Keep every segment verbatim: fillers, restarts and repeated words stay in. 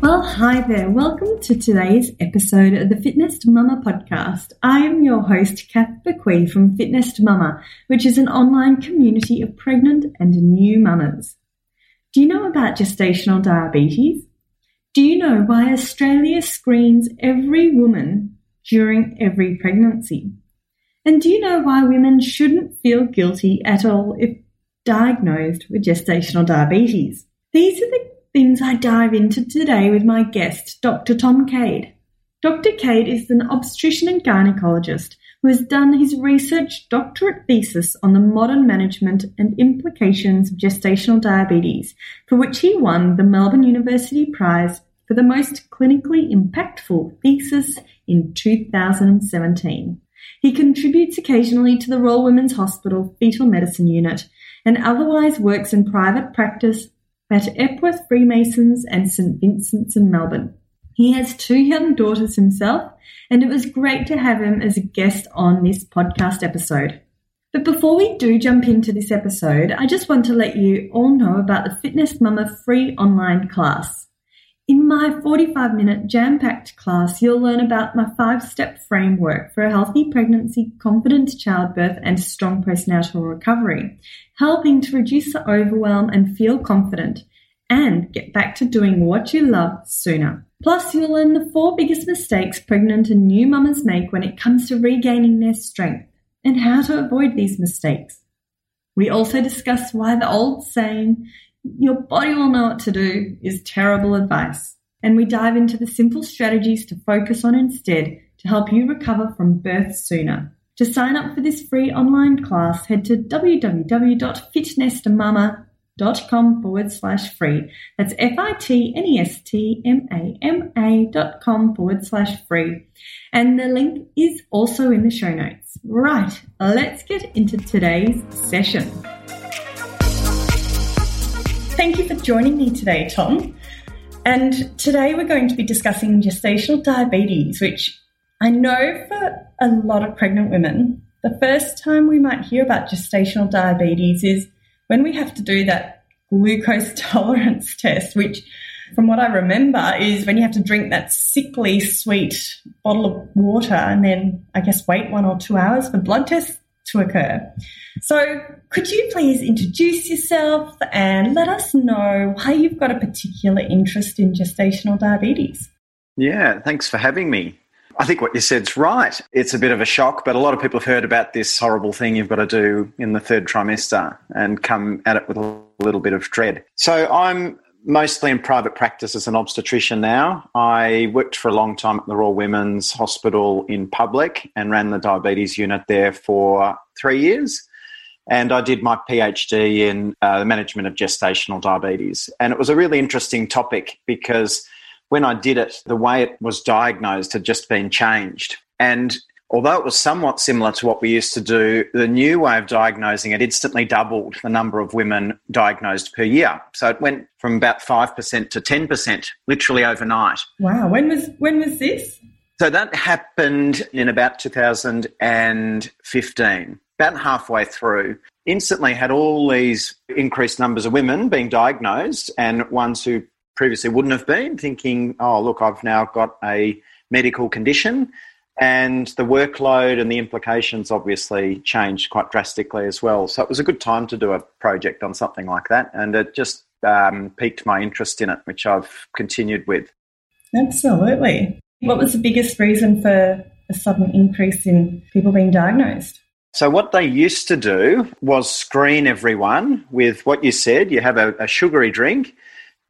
Well, hi there. Welcome to today's episode of the FitNest Mama podcast. I am your host, Kath Baguley from FitNest Mama, which is an online community of pregnant and new mamas. Do you know about gestational diabetes? Do you know why Australia screens every woman during every pregnancy? And do you know why women shouldn't feel guilty at all if diagnosed with gestational diabetes? These are the things I dive into today with my guest, Doctor Tom Cade. Doctor Cade is an obstetrician and gynecologist who has done his research doctorate thesis on the modern management and implications of gestational diabetes, for which he won the Melbourne University Prize for the most clinically impactful thesis in two thousand seventeen. He contributes occasionally to the Royal Women's Hospital Fetal Medicine Unit and otherwise works in private practice at Epworth Freemasons and St Vincent's in Melbourne. He has two young daughters himself, and it was great to have him as a guest on this podcast episode. But before we do jump into this episode, I just want to let you all know about the FitNest Mama free online class. In my forty-five minute jam-packed class, you'll learn about my five-step framework for a healthy pregnancy, confident childbirth, and strong postnatal recovery, helping to reduce the overwhelm and feel confident, and get back to doing what you love sooner. Plus, you'll learn the four biggest mistakes pregnant and new mamas make when it comes to regaining their strength, and how to avoid these mistakes. We also discuss why the old saying, "Your body will know what to do," is terrible advice. And we dive into the simple strategies to focus on instead to help you recover from birth sooner. To sign up for this free online class, head to www.fitnestmama.com forward slash free. That's F-I-T-N-E-S-T-M-A-M-A dot com forward slash free. And the link is also in the show notes. Right, let's get into today's session. Thank you for joining me today, Tom. And today we're going to be discussing gestational diabetes, which I know for a lot of pregnant women, the first time we might hear about gestational diabetes is when we have to do that glucose tolerance test, which from what I remember is when you have to drink that sickly sweet bottle of water and then I guess wait one or two hours for blood tests to occur. So could you please introduce yourself and let us know why you've got a particular interest in gestational diabetes? Yeah, thanks for having me. I think what you said's right. It's a bit of a shock, but a lot of people have heard about this horrible thing you've got to do in the third trimester and come at it with a little bit of dread. So I'm mostly in private practice as an obstetrician now. I worked for a long time at the Royal Women's Hospital in public and ran the diabetes unit there for three years. And I did my PhD in uh, the management of gestational diabetes. And it was a really interesting topic because when I did it, the way it was diagnosed had just been changed. And although it was somewhat similar to what we used to do, the new way of diagnosing it instantly doubled the number of women diagnosed per year. So it went from about five percent to ten percent literally overnight. Wow. When was when was this? So that happened in about two thousand fifteen. About halfway through, instantly had all these increased numbers of women being diagnosed and ones who previously wouldn't have been, thinking, oh, look, I've now got a medical condition. And the workload and the implications obviously changed quite drastically as well. So it was a good time to do a project on something like that. And it just um, piqued my interest in it, which I've continued with. Absolutely. What was the biggest reason for a sudden increase in people being diagnosed? So what they used to do was screen everyone with what you said. You have a, a sugary drink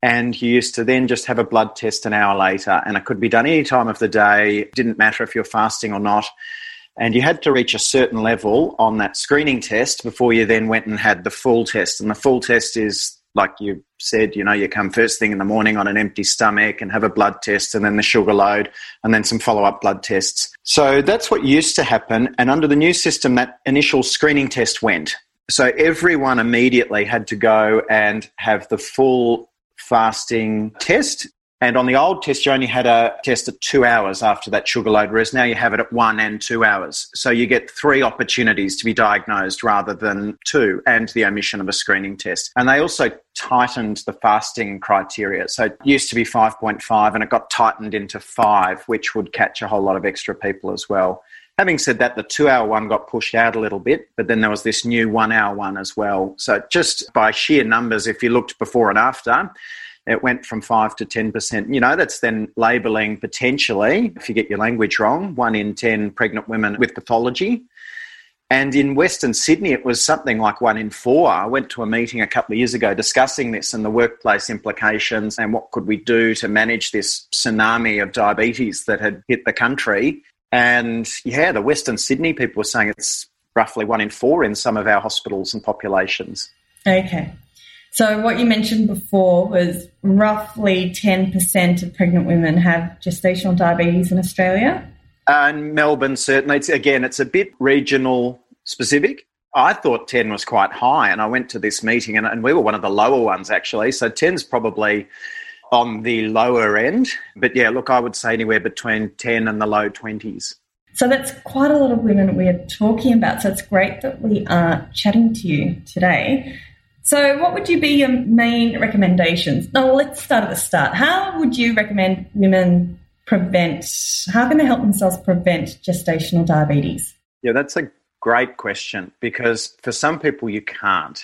and you used to then just have a blood test an hour later, and it could be done any time of the day. It didn't matter if you're fasting or not. And you had to reach a certain level on that screening test before you then went and had the full test. And the full test is like you said, you know, you come first thing in the morning on an empty stomach and have a blood test and then the sugar load and then some follow-up blood tests. So that's what used to happen. And under the new system, that initial screening test went. So everyone immediately had to go and have the full fasting test. And on the old test, you only had a test at two hours after that sugar load, whereas now you have it at one and two hours. So you get three opportunities to be diagnosed rather than two, and the omission of a screening test. And they also tightened the fasting criteria. So it used to be five point five and it got tightened into five, which would catch a whole lot of extra people as well. Having said that, the two-hour one got pushed out a little bit, but then there was this new one-hour one as well. So just by sheer numbers, if you looked before and after, it went from five to ten percent. You know, that's then labelling potentially, if you get your language wrong, one in ten pregnant women with pathology. And in Western Sydney, it was something like one in four. I went to a meeting a couple of years ago discussing this and the workplace implications and what could we do to manage this tsunami of diabetes that had hit the country. And yeah, the Western Sydney people were saying it's roughly one in four in some of our hospitals and populations. Okay. So what you mentioned before was roughly ten percent of pregnant women have gestational diabetes in Australia? And uh, Melbourne, certainly. It's, again, it's a bit regional specific. I thought ten was quite high, and I went to this meeting, and, and we were one of the lower ones, actually. So ten's probably on the lower end. But, yeah, look, I would say anywhere between ten and the low twenties. So that's quite a lot of women we're talking about. So it's great that we are chatting to you today. So what would you be your main recommendations? Now, let's start at the start. How would you recommend women prevent, how can they help themselves prevent gestational diabetes? Yeah, that's a great question, because for some people you can't.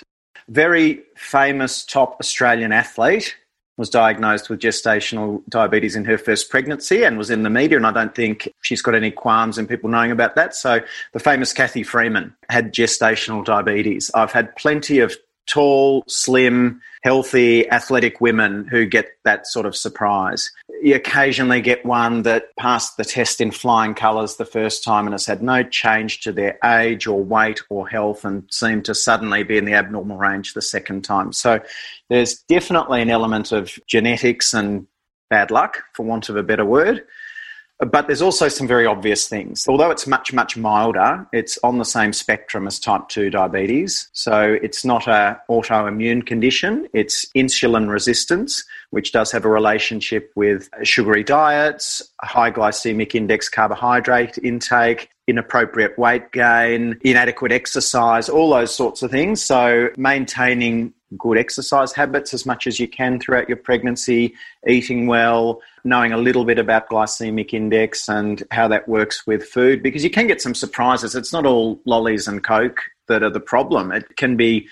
Very famous top Australian athlete was diagnosed with gestational diabetes in her first pregnancy and was in the media, and I don't think she's got any qualms in people knowing about that. So the famous Kathy Freeman had gestational diabetes. I've had plenty of tall, slim, healthy, athletic women who get that sort of surprise. You occasionally get one that passed the test in flying colours the first time and has had no change to their age or weight or health and seemed to suddenly be in the abnormal range the second time. So there's definitely an element of genetics and bad luck, for want of a better word. But there's also some very obvious things. Although it's much, much milder, it's on the same spectrum as type two diabetes. So it's not an autoimmune condition. It's insulin resistance, which does have a relationship with sugary diets, high glycemic index carbohydrate intake, inappropriate weight gain, inadequate exercise, all those sorts of things. So maintaining good exercise habits as much as you can throughout your pregnancy, eating well, knowing a little bit about glycemic index and how that works with food, because you can get some surprises. It's not all lollies and Coke that are the problem. It can be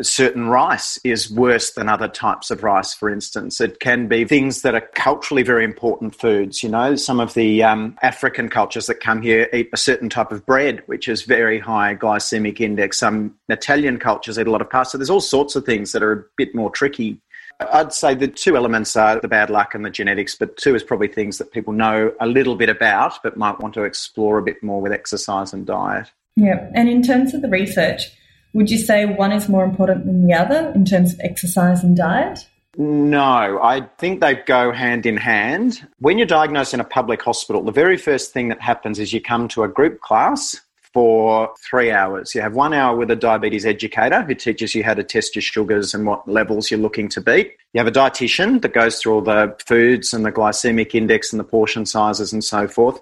certain rice is worse than other types of rice, for instance. It can be things that are culturally very important foods. You know, some of the um, African cultures that come here eat a certain type of bread, which is very high glycemic index. Some Italian cultures eat a lot of pasta. There's all sorts of things that are a bit more tricky. I'd say the two elements are the bad luck and the genetics, but two is probably things that people know a little bit about but might want to explore a bit more with exercise and diet. Yeah, and in terms of the research, would you say one is more important than the other in terms of exercise and diet? No, I think they go hand in hand. When you're diagnosed in a public hospital, the very first thing that happens is you come to a group class for three hours. You have one hour with a diabetes educator who teaches you how to test your sugars and what levels you're looking to beat. You have a dietitian that goes through all the foods and the glycemic index and the portion sizes and so forth.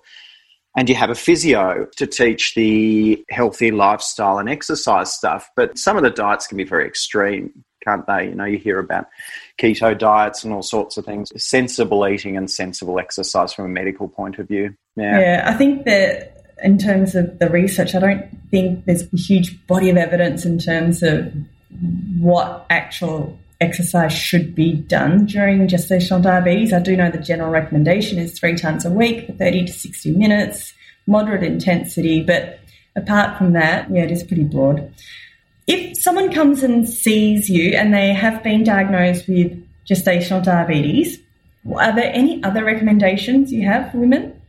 And you have a physio to teach the healthy lifestyle and exercise stuff. But some of the diets can be very extreme, can't they? You know, you hear about keto diets and all sorts of things. Sensible eating and sensible exercise from a medical point of view. Yeah, yeah I think that in terms of the research, I don't think there's a huge body of evidence in terms of what actual exercise should be done during gestational diabetes. I do know the general recommendation is three times a week for thirty to sixty minutes, moderate intensity, but apart from that, yeah, it is pretty broad. If someone comes and sees you and they have been diagnosed with gestational diabetes, are there any other recommendations you have for women?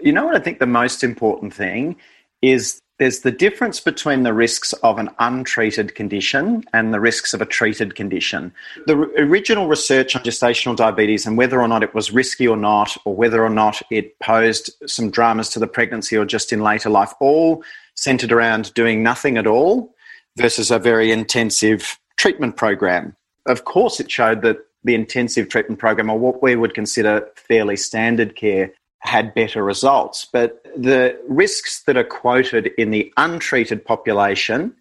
You know what I think the most important thing is there's the difference between the risks of an untreated condition and the risks of a treated condition. The original research on gestational diabetes and whether or not it was risky or not, or whether or not it posed some dramas to the pregnancy or just in later life, all centred around doing nothing at all versus a very intensive treatment program. Of course, it showed that the intensive treatment program, or what we would consider fairly standard care, had better results. But the risks that are quoted in the untreated population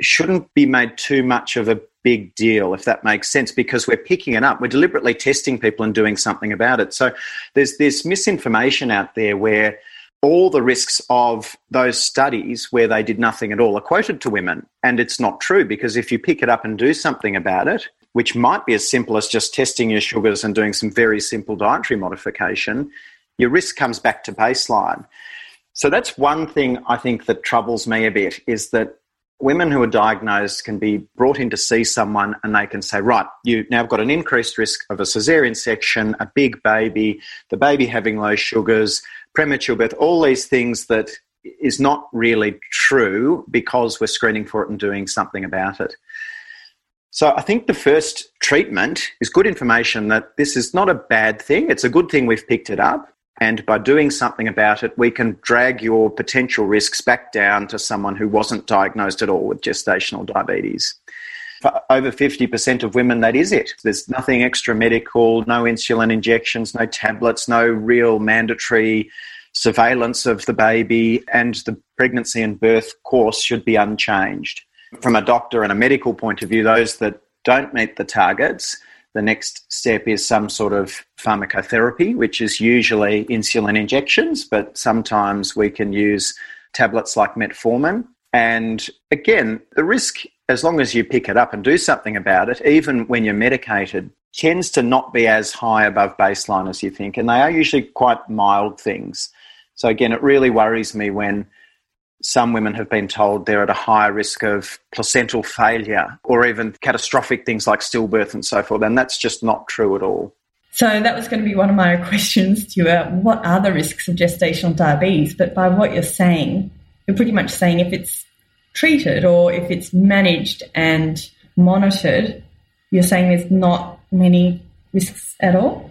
shouldn't be made too much of a big deal, if that makes sense, because we're picking it up. We're deliberately testing people and doing something about it. So there's this misinformation out there where all the risks of those studies where they did nothing at all are quoted to women. And it's not true, because if you pick it up and do something about it, which might be as simple as just testing your sugars and doing some very simple dietary modification, your risk comes back to baseline. So that's one thing I think that troubles me a bit, is that women who are diagnosed can be brought in to see someone and they can say, right, you now have got an increased risk of a caesarean section, a big baby, the baby having low sugars, premature birth, all these things that is not really true because we're screening for it and doing something about it. So I think the first treatment is good information that this is not a bad thing. It's a good thing we've picked it up. And by doing something about it, we can drag your potential risks back down to someone who wasn't diagnosed at all with gestational diabetes. For over fifty percent of women, that is it. There's nothing extra medical, no insulin injections, no tablets, no real mandatory surveillance of the baby, and the pregnancy and birth course should be unchanged. From a doctor and a medical point of view, those that don't meet the targets, the next step is some sort of pharmacotherapy, which is usually insulin injections, but sometimes we can use tablets like metformin. And again, the risk, as long as you pick it up and do something about it, even when you're medicated, tends to not be as high above baseline as you think. And they are usually quite mild things. So again, it really worries me when some women have been told they're at a higher risk of placental failure or even catastrophic things like stillbirth and so forth, and that's just not true at all. So that was going to be one of my questions to you. Uh, what are the risks of gestational diabetes? But by what you're saying, you're pretty much saying if it's treated or if it's managed and monitored, you're saying there's not many risks at all?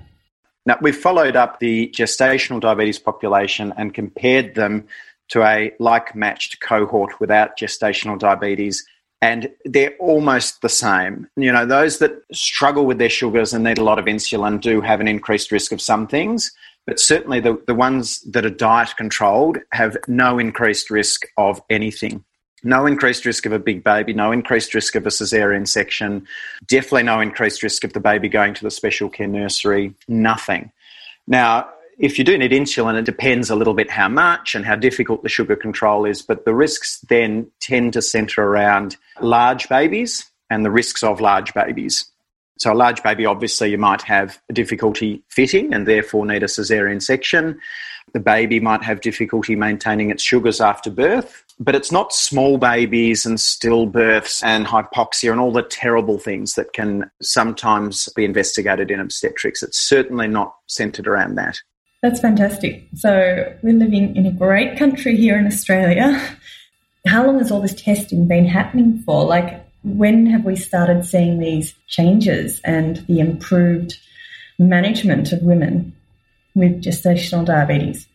Now, we've followed up the gestational diabetes population and compared them to a like-matched cohort without gestational diabetes, and they're almost the same. You know, those that struggle with their sugars and need a lot of insulin do have an increased risk of some things, but certainly the, the ones that are diet-controlled have no increased risk of anything. No increased risk of a big baby, no increased risk of a caesarean section, definitely no increased risk of the baby going to the special care nursery, nothing. Now, if you do need insulin, it depends a little bit how much and how difficult the sugar control is, but the risks then tend to centre around large babies and the risks of large babies. So a large baby, obviously, you might have difficulty fitting and therefore need a caesarean section. The baby might have difficulty maintaining its sugars after birth, but it's not small babies and stillbirths and hypoxia and all the terrible things that can sometimes be investigated in obstetrics. It's certainly not centred around that. That's fantastic. So we're living in a great country here in Australia. How long has all this testing been happening for? Like, when have we started seeing these changes and the improved management of women with gestational diabetes?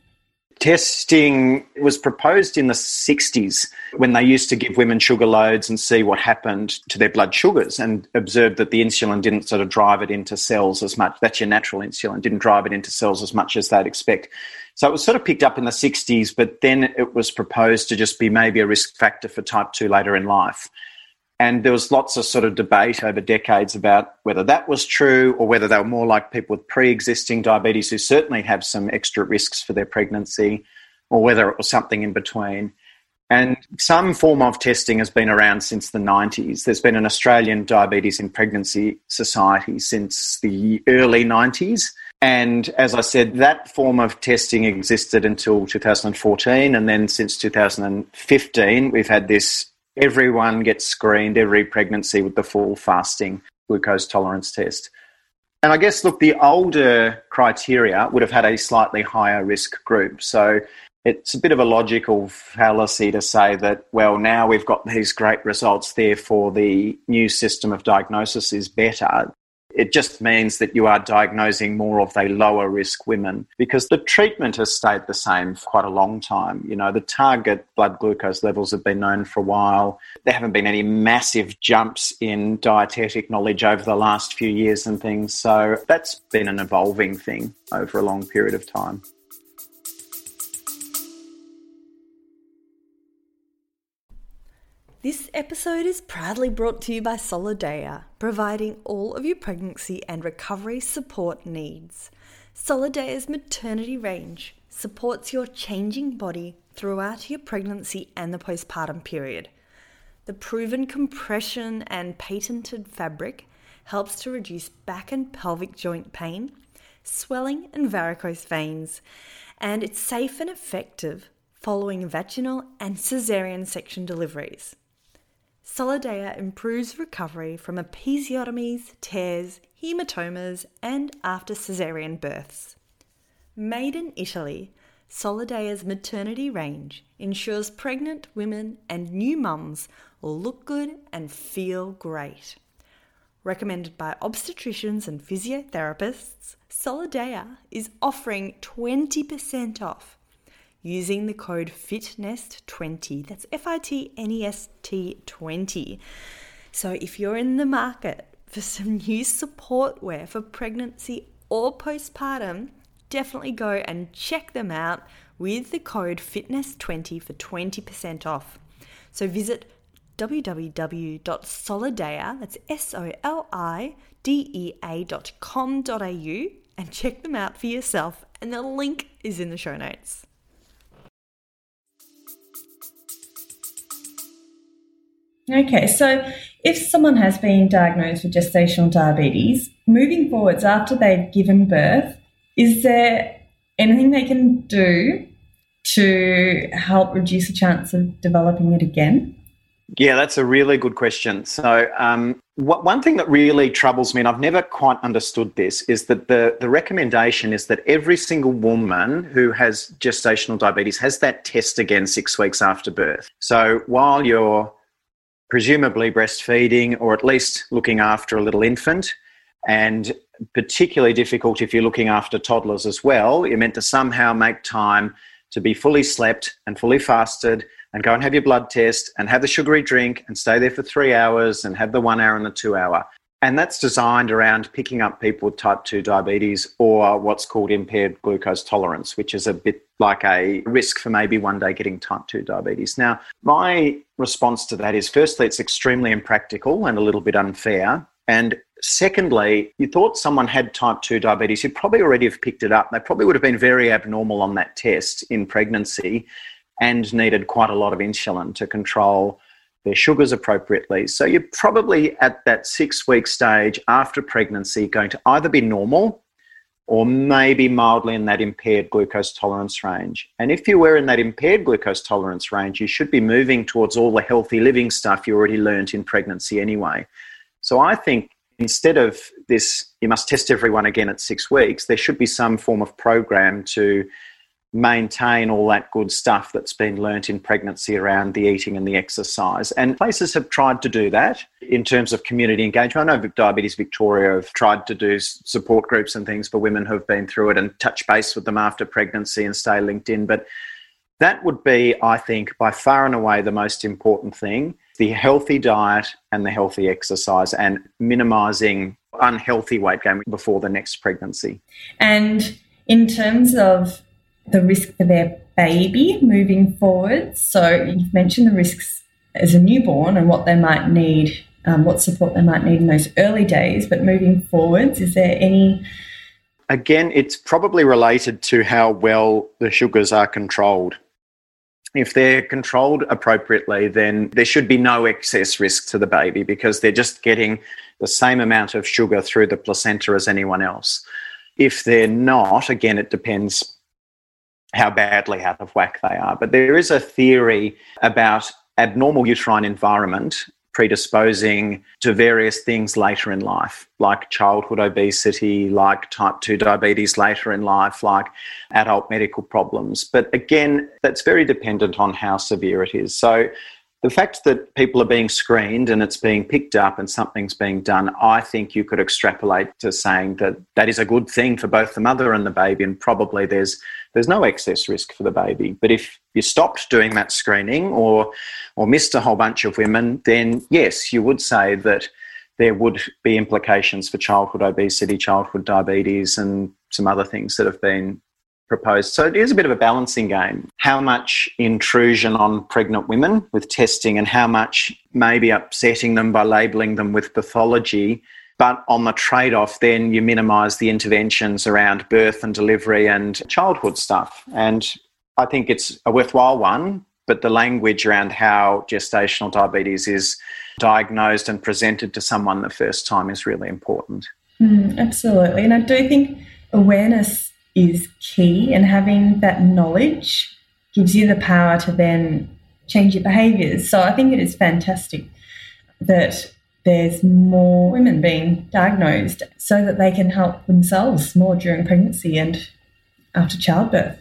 Testing was proposed in the sixties when they used to give women sugar loads and see what happened to their blood sugars, and observed that the insulin didn't sort of drive it into cells as much. That's your natural insulin, didn't drive it into cells as much as they'd expect. So it was sort of picked up in the sixties, but then it was proposed to just be maybe a risk factor for type two later in life. And there was lots of sort of debate over decades about whether that was true or whether they were more like people with pre-existing diabetes who certainly have some extra risks for their pregnancy, or whether it was something in between. And some form of testing has been around since the nineties. There's been an Australian Diabetes in Pregnancy Society since the early nineties. And as I said, that form of testing existed until two thousand fourteen. And then since two thousand fifteen, we've had this everyone gets screened every pregnancy with the full fasting glucose tolerance test. And I guess, look, the older criteria would have had a slightly higher risk group. So it's a bit of a logical fallacy to say that, well, now we've got these great results, therefore the new system of diagnosis is better. It just means that you are diagnosing more of the lower risk women, because the treatment has stayed the same for quite a long time. You know, the target blood glucose levels have been known for a while. There haven't been any massive jumps in dietetic knowledge over the last few years and things. So that's been an evolving thing over a long period of time. This episode is proudly brought to you by Solidea, providing all of your pregnancy and recovery support needs. Solidea's maternity range supports your changing body throughout your pregnancy and the postpartum period. The proven compression and patented fabric helps to reduce back and pelvic joint pain, swelling and varicose veins, and it's safe and effective following vaginal and caesarean section deliveries. Solidea improves recovery from episiotomies, tears, hematomas, and after caesarean births. Made in Italy, Solidea's maternity range ensures pregnant women and new mums look good and feel great. Recommended by obstetricians and physiotherapists, Solidea is offering twenty percent off using the code FITNEST twenty, that's F I T N E S T twenty. So if you're in the market for some new support wear for pregnancy or postpartum, definitely go and check them out with the code FITNEST twenty for twenty percent off. So visit w w w dot solidea, that's S O L I D E A dot com dot A U, and check them out for yourself. And the link is in the show notes. Okay, so if someone has been diagnosed with gestational diabetes, moving forwards after they've given birth, is there anything they can do to help reduce the chance of developing it again? Yeah, that's a really good question. So um, wh- one thing that really troubles me, and I've never quite understood this, is that the, the recommendation is that every single woman who has gestational diabetes has that test again six weeks after birth. So while you're presumably breastfeeding or at least looking after a little infant, and particularly difficult if you're looking after toddlers as well. You're meant to somehow make time to be fully slept and fully fasted and go and have your blood test and have the sugary drink and stay there for three hours and have the one hour and the two hour. And that's designed around picking up people with type two diabetes or what's called impaired glucose tolerance, which is a bit like a risk for maybe one day getting type two diabetes. Now, my response to that is, firstly, it's extremely impractical and a little bit unfair. And secondly, you thought someone had type two diabetes, you'd probably already have picked it up. They probably would have been very abnormal on that test in pregnancy and needed quite a lot of insulin to control their sugars appropriately. So you're probably at that six-week stage after pregnancy going to either be normal or maybe mildly in that impaired glucose tolerance range. And if you were in that impaired glucose tolerance range, you should be moving towards all the healthy living stuff you already learnt in pregnancy anyway. So I think instead of this, you must test everyone again at six weeks, there should be some form of program to maintain all that good stuff that's been learnt in pregnancy around the eating and the exercise. And places have tried to do that in terms of community engagement. I know Diabetes Victoria have tried to do support groups and things for women who've been through it and touch base with them after pregnancy and stay linked in. But that would be, I think, by far and away the most important thing, the healthy diet and the healthy exercise and minimising unhealthy weight gain before the next pregnancy. And in terms of the risk for their baby moving forward. So you've mentioned the risks as a newborn and what they might need, um, what support they might need in those early days, but moving forwards, is there any? Again, it's probably related to how well the sugars are controlled. If they're controlled appropriately, then there should be no excess risk to the baby because they're just getting the same amount of sugar through the placenta as anyone else. If they're not, again, it depends how badly out of whack they are. But there is a theory about abnormal uterine environment predisposing to various things later in life, like childhood obesity, like type two diabetes later in life, like adult medical problems. But again, that's very dependent on how severe it is. So the fact that people are being screened and it's being picked up and something's being done, I think you could extrapolate to saying that that is a good thing for both the mother and the baby, and probably there's there's no excess risk for the baby. But if you stopped doing that screening or or missed a whole bunch of women, then yes, you would say that there would be implications for childhood obesity, childhood diabetes, and some other things that have been proposed. So it is a bit of a balancing game. How much intrusion on pregnant women with testing, and how much maybe upsetting them by labelling them with pathology, but on the trade-off then you minimise the interventions around birth and delivery and childhood stuff. And I think it's a worthwhile one, but the language around how gestational diabetes is diagnosed and presented to someone the first time is really important. Mm, absolutely. And I do think awareness is key, and having that knowledge gives you the power to then change your behaviours. So I think it is fantastic that there's more women being diagnosed so that they can help themselves more during pregnancy and after childbirth.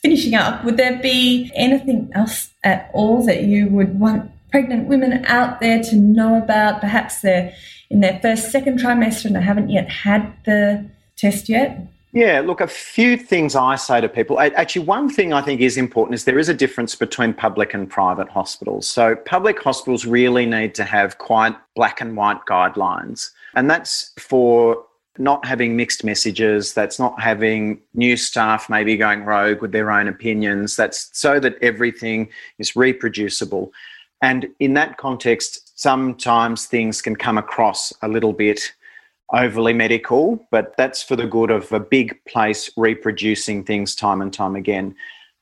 Finishing up, would there be anything else at all that you would want pregnant women out there to know about? Perhaps they're in their first, second trimester and they haven't yet had the test yet? Yeah, look, a few things I say to people. Actually, one thing I think is important is there is a difference between public and private hospitals. So public hospitals really need to have quite black and white guidelines, and that's for not having mixed messages, that's not having new staff maybe going rogue with their own opinions, that's so that everything is reproducible. And in that context, sometimes things can come across a little bit overly medical, but that's for the good of a big place reproducing things time and time again.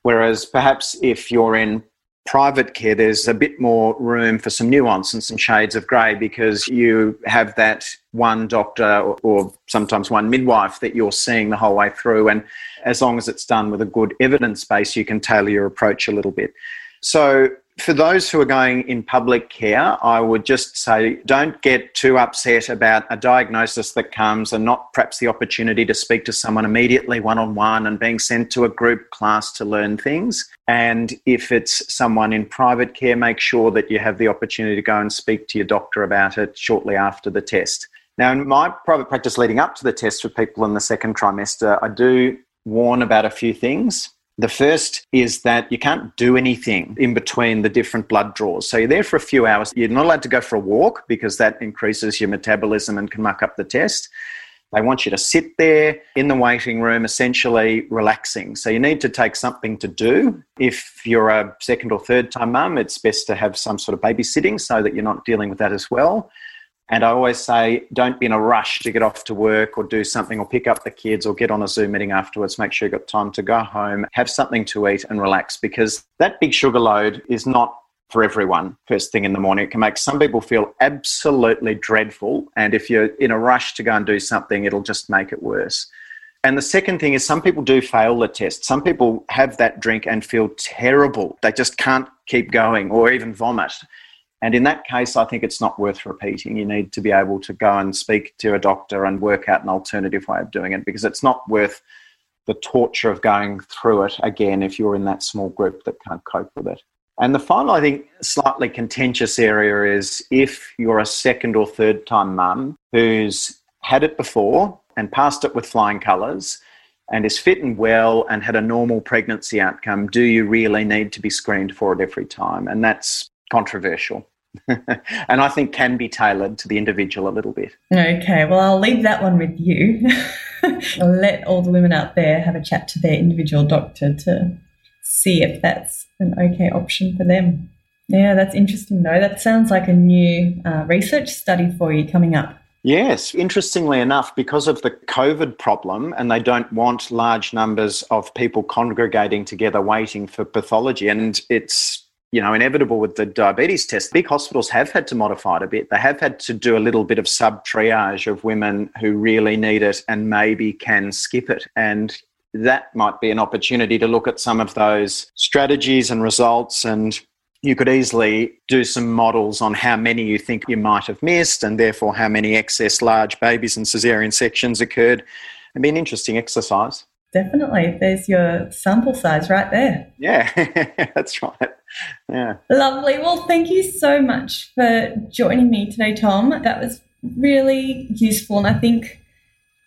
Whereas perhaps if you're in private care, there's a bit more room for some nuance and some shades of grey, because you have that one doctor or, or sometimes one midwife that you're seeing the whole way through. And as long as it's done with a good evidence base, you can tailor your approach a little bit. So for those who are going in public care, I would just say don't get too upset about a diagnosis that comes and not perhaps the opportunity to speak to someone immediately one-on-one and being sent to a group class to learn things. And if it's someone in private care, make sure that you have the opportunity to go and speak to your doctor about it shortly after the test. Now, in my private practice leading up to the test for people in the second trimester, I do warn about a few things. The first is that you can't do anything in between the different blood draws. So you're there for a few hours. You're not allowed to go for a walk because that increases your metabolism and can muck up the test. They want you to sit there in the waiting room, essentially relaxing. So you need to take something to do. If you're a second or third time mum, it's best to have some sort of babysitting so that you're not dealing with that as well. And I always say, don't be in a rush to get off to work or do something or pick up the kids or get on a Zoom meeting afterwards. Make sure you've got time to go home, have something to eat and relax, because that big sugar load is not for everyone first thing in the morning. It can make some people feel absolutely dreadful. And if you're in a rush to go and do something, it'll just make it worse. And the second thing is some people do fail the test. Some people have that drink and feel terrible. They just can't keep going or even vomit. And in that case, I think it's not worth repeating. You need to be able to go and speak to a doctor and work out an alternative way of doing it, because it's not worth the torture of going through it again if you're in that small group that can't cope with it. And the final, I think, slightly contentious area is if you're a second or third time mum who's had it before and passed it with flying colours and is fit and well and had a normal pregnancy outcome, do you really need to be screened for it every time? And that's controversial and I think can be tailored to the individual a little bit. Okay, well, I'll leave that one with you. I'll let all the women out there have a chat to their individual doctor to see if that's an okay option for them. Yeah, that's interesting though. That sounds like a new uh, research study for you coming up. Yes, interestingly enough, because of the COVID problem, and they don't want large numbers of people congregating together waiting for pathology, and it's you know, inevitable with the diabetes test. Big hospitals have had to modify it a bit. They have had to do a little bit of sub-triage of women who really need it and maybe can skip it. And that might be an opportunity to look at some of those strategies and results and you could easily do some models on how many you think you might have missed and therefore how many excess large babies and caesarean sections occurred. It'd be an interesting exercise. Definitely. There's your sample size right there. Yeah, that's right. Yeah. Lovely. Well, thank you so much for joining me today, Tom. That was really useful. And I think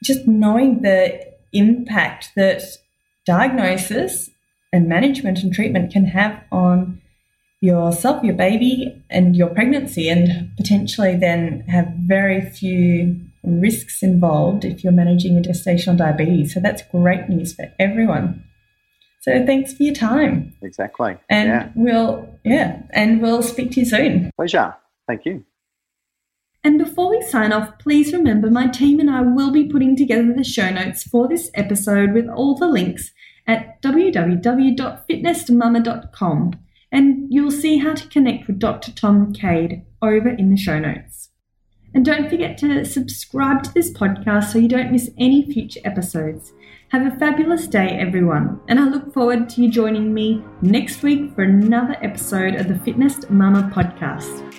just knowing the impact that diagnosis and management and treatment can have on yourself, your baby, and your pregnancy, and potentially then have very few risks involved if you're managing a gestational diabetes. So that's great news for everyone. So thanks for your time. Exactly. And yeah. we'll yeah, and we'll speak to you soon. Pleasure. Thank you. And before we sign off, please remember my team and I will be putting together the show notes for this episode with all the links at w w w dot fitness mama dot com, and you'll see how to connect with Doctor Tom Cade over in the show notes. And don't forget to subscribe to this podcast so you don't miss any future episodes. Have a fabulous day, everyone, and I look forward to you joining me next week for another episode of the FitNest Mama podcast.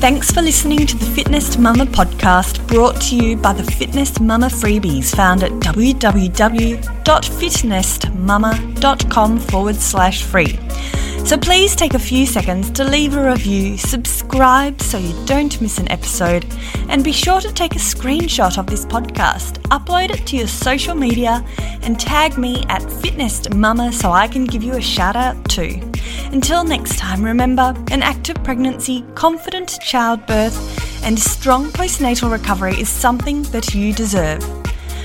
Thanks for listening to the FitNest Mama podcast, brought to you by the FitNest Mama freebies found at w w w dot fitness mama dot com forward slash free. So please take a few seconds to leave a review, subscribe so you don't miss an episode, and be sure to take a screenshot of this podcast, upload it to your social media, and tag me at FitNest Mama so I can give you a shout out too. Until next time, remember, an active pregnancy, confident childbirth, and strong postnatal recovery is something that you deserve.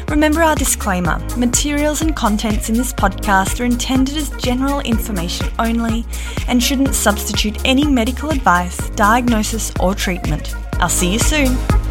Remember our disclaimer, materials and contents in this podcast are intended as general information only and shouldn't substitute any medical advice, diagnosis or treatment. I'll see you soon.